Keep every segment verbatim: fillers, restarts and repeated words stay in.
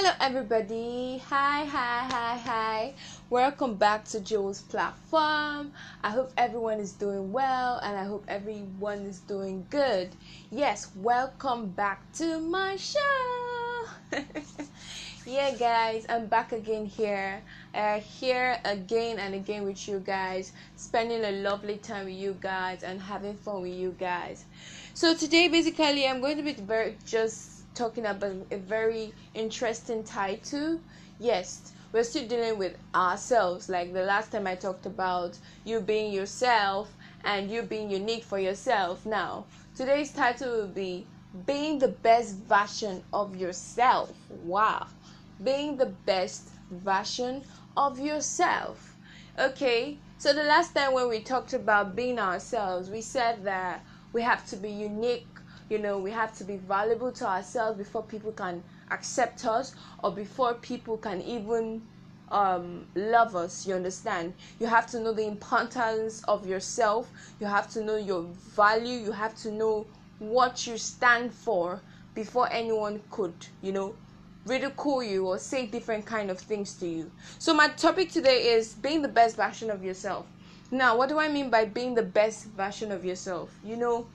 Hello everybody, hi hi hi hi welcome back to Joe's platform. I hope everyone is doing well and I hope everyone is doing good. Yes, welcome back to my show. Yeah guys, I'm back again here uh, here again and again with you guys, spending a lovely time with you guys and having fun with you guys. So today basically I'm going to be very just talking about a very interesting title. Yes, we're still dealing with ourselves. Like the last time I talked about you being yourself and you being unique for yourself. Now today's title will be being the best version of yourself. Wow, being the best version of yourself. Okay, so the last time when we talked about being ourselves, we said that we have to be unique. You know, we have to be valuable to ourselves before people can accept us or before people can even um, love us. You understand? You have to know the importance of yourself. You have to know your value. You have to know what you stand for before anyone could, you know, ridicule you or say different kind of things to you. So my topic today is being the best version of yourself. Now, what do I mean by being the best version of yourself? You know,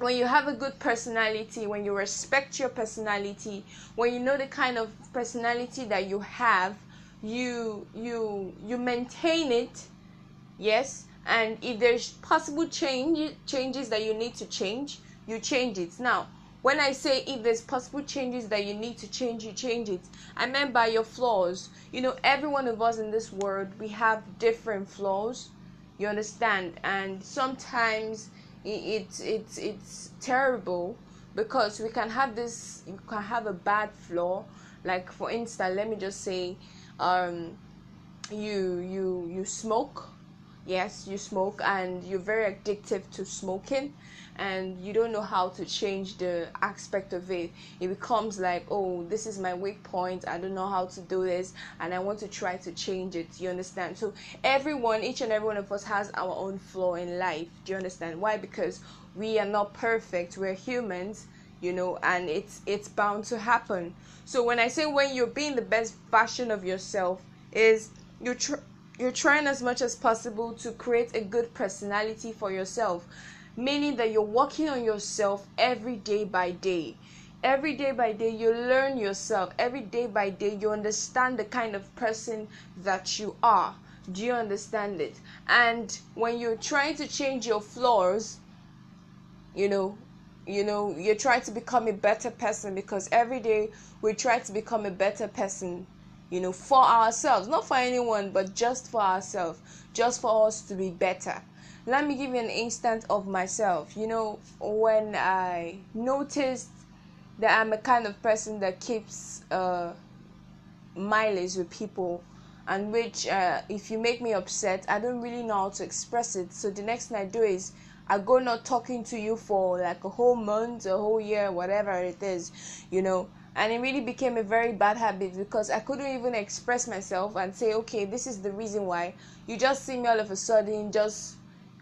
when you have a good personality, when you respect your personality, when you know the kind of personality that you have, you you you maintain it. Yes, and if there's possible change changes that you need to change, you change it. Now, when I say if there's possible changes that you need to change, you change it, I meant by your flaws. You know, every one of us in this world, we have different flaws. You understand? And sometimes It's it's it's terrible because we can have this you can have a bad flaw. Like for instance, let me just say, um, you you you smoke. Yes, you smoke and you're very addictive to smoking, and you don't know how to change the aspect of it. It becomes like, oh, this is my weak point. I don't know how to do this, and I want to try to change it. You understand? So everyone, each and every one of us has our own flaw in life. Do you understand why? Because we are not perfect. We're humans, you know, and it's it's bound to happen. So when I say when you're being the best version of yourself, is you try. You're trying as much as possible to create a good personality for yourself, meaning that you're working on yourself every day by day. Every day by day, you learn yourself. Every day by day, you understand the kind of person that you are. Do you understand it? And when you're trying to change your flaws, you know, you know, you're trying to become a better person, because every day we try to become a better person. You know, for ourselves, not for anyone, but just for ourselves, just for us to be better. Let me give you an instance of myself. You know, when I noticed that I'm a kind of person that keeps uh, mileage with people, and which uh, if you make me upset, I don't really know how to express it. So the next thing I do is I go not talking to you for like a whole month, a whole year, whatever it is, you know. And it really became a very bad habit, because I couldn't even express myself and say, okay, this is the reason why. You just see me all of a sudden, just,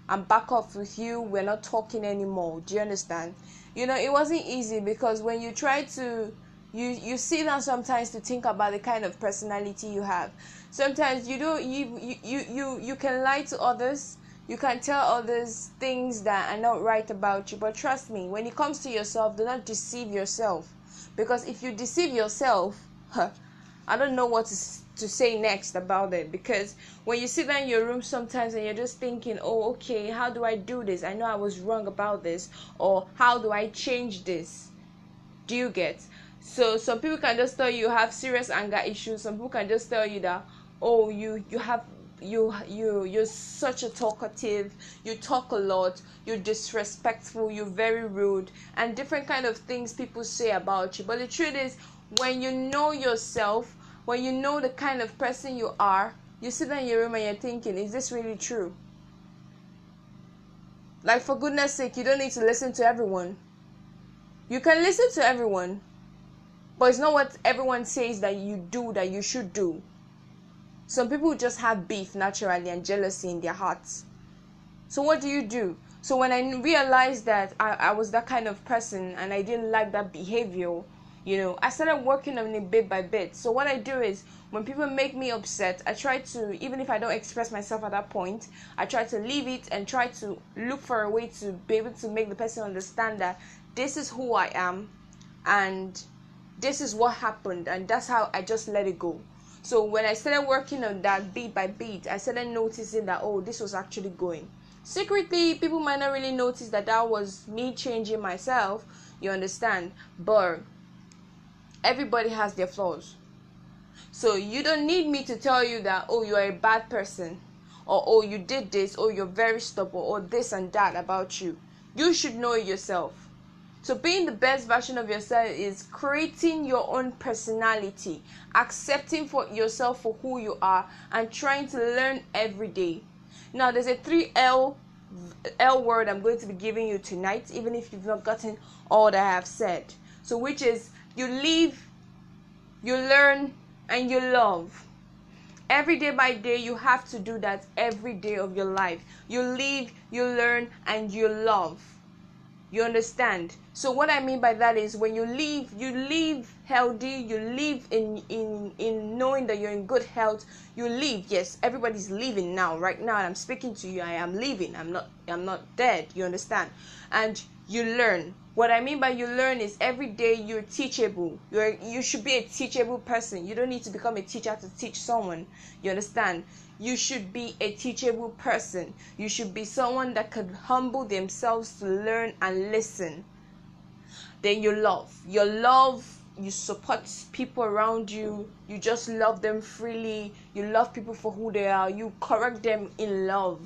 I'm back off with you. We're not talking anymore. Do you understand? You know, it wasn't easy, because when you try to, you, you sit down sometimes to think about the kind of personality you have. Sometimes you don't, you, you, you, you, you can lie to others. You can tell others things that are not right about you. But trust me, when it comes to yourself, do not deceive yourself. Because if you deceive yourself, huh, I don't know what to, to say next about it. Because when you sit down in your room sometimes and you're just thinking, oh, okay, how do I do this? I know I was wrong about this. Or how do I change this? Do you get? So some people can just tell you you have serious anger issues. Some people can just tell you that, oh, you, you have... you you you're such a talkative, you talk a lot, you're disrespectful, you're very rude, and different kind of things people say about you. But the truth is, when you know yourself, when you know the kind of person you are, you sit in your room and you're thinking, is this really true? Like, for goodness sake, you don't need to listen to everyone. You can listen to everyone, but it's not what everyone says that you do that you should do. Some people just have beef naturally and jealousy in their hearts. So what do you do? So when I realized that I, I was that kind of person and I didn't like that behavior, You know, I started working on it bit by bit. So what I do is, when people make me upset, I try to, even if I don't express myself at that point, I try to leave it and try to look for a way to be able to make the person understand that this is who I am and this is what happened, and that's how I just let it go. So when I started working on that beat by beat, I started noticing that, oh, this was actually going. Secretly, people might not really notice that that was me changing myself, you understand? But everybody has their flaws. So you don't need me to tell you that, oh, you're a bad person, or oh, you did this, or you're very stubborn, or this and that about you. You should know yourself. So being the best version of yourself is creating your own personality, accepting for yourself for who you are, and trying to learn every day. Now, there's a three L L word I'm going to be giving you tonight, even if you've not gotten all that I have said. So, which is you live, you learn, and you love. Every day by day, you have to do that every day of your life. You live, you learn, and you love. You understand? So what I mean by that is, when you live, you live healthy, you live in in in knowing that you're in good health. You live. Yes, everybody's living now, right now, and I'm speaking to you. I am living. I'm not I'm not dead. You understand? And you learn. What I mean by you learn is, every day you're teachable. You're you should be a teachable person. You don't need to become a teacher to teach someone. You understand? You should be a teachable person. You should be someone that could humble themselves to learn and listen. Then you love. Your love, you support people around you. You just love them freely. You love people for who they are. You correct them in love.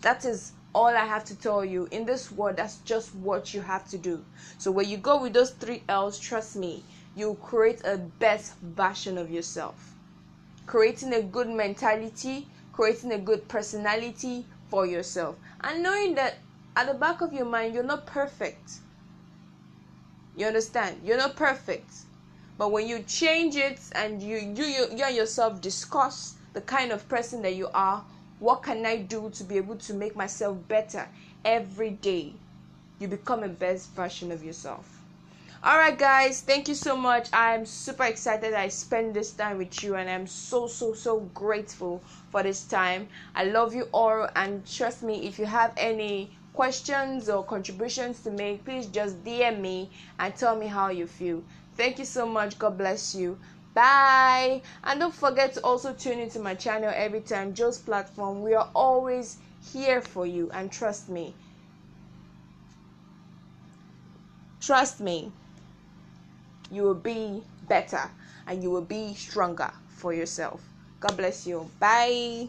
That is all I have to tell you. In this world, that's just what you have to do. So when you go with those three L's, trust me, you'll create a best version of yourself. Creating a good mentality, creating a good personality for yourself, and knowing that at the back of your mind, you're not perfect. You understand? You're not perfect. But when you change it and you you you, you yourself discuss the kind of person that you are, what can I do to be able to make myself better every day? You become a best version of yourself. Alright guys, thank you so much. I'm super excited I spent this time with you, and I'm so so so grateful for this time. I love you all, and trust me, if you have any questions or contributions to make, please just D M me and tell me how you feel. Thank you so much. God bless you. Bye. And don't forget to also tune into my channel every time, Joe's Platform. We are always here for you, and trust me. Trust me. You will be better, and you will be stronger for yourself. God bless you. Bye.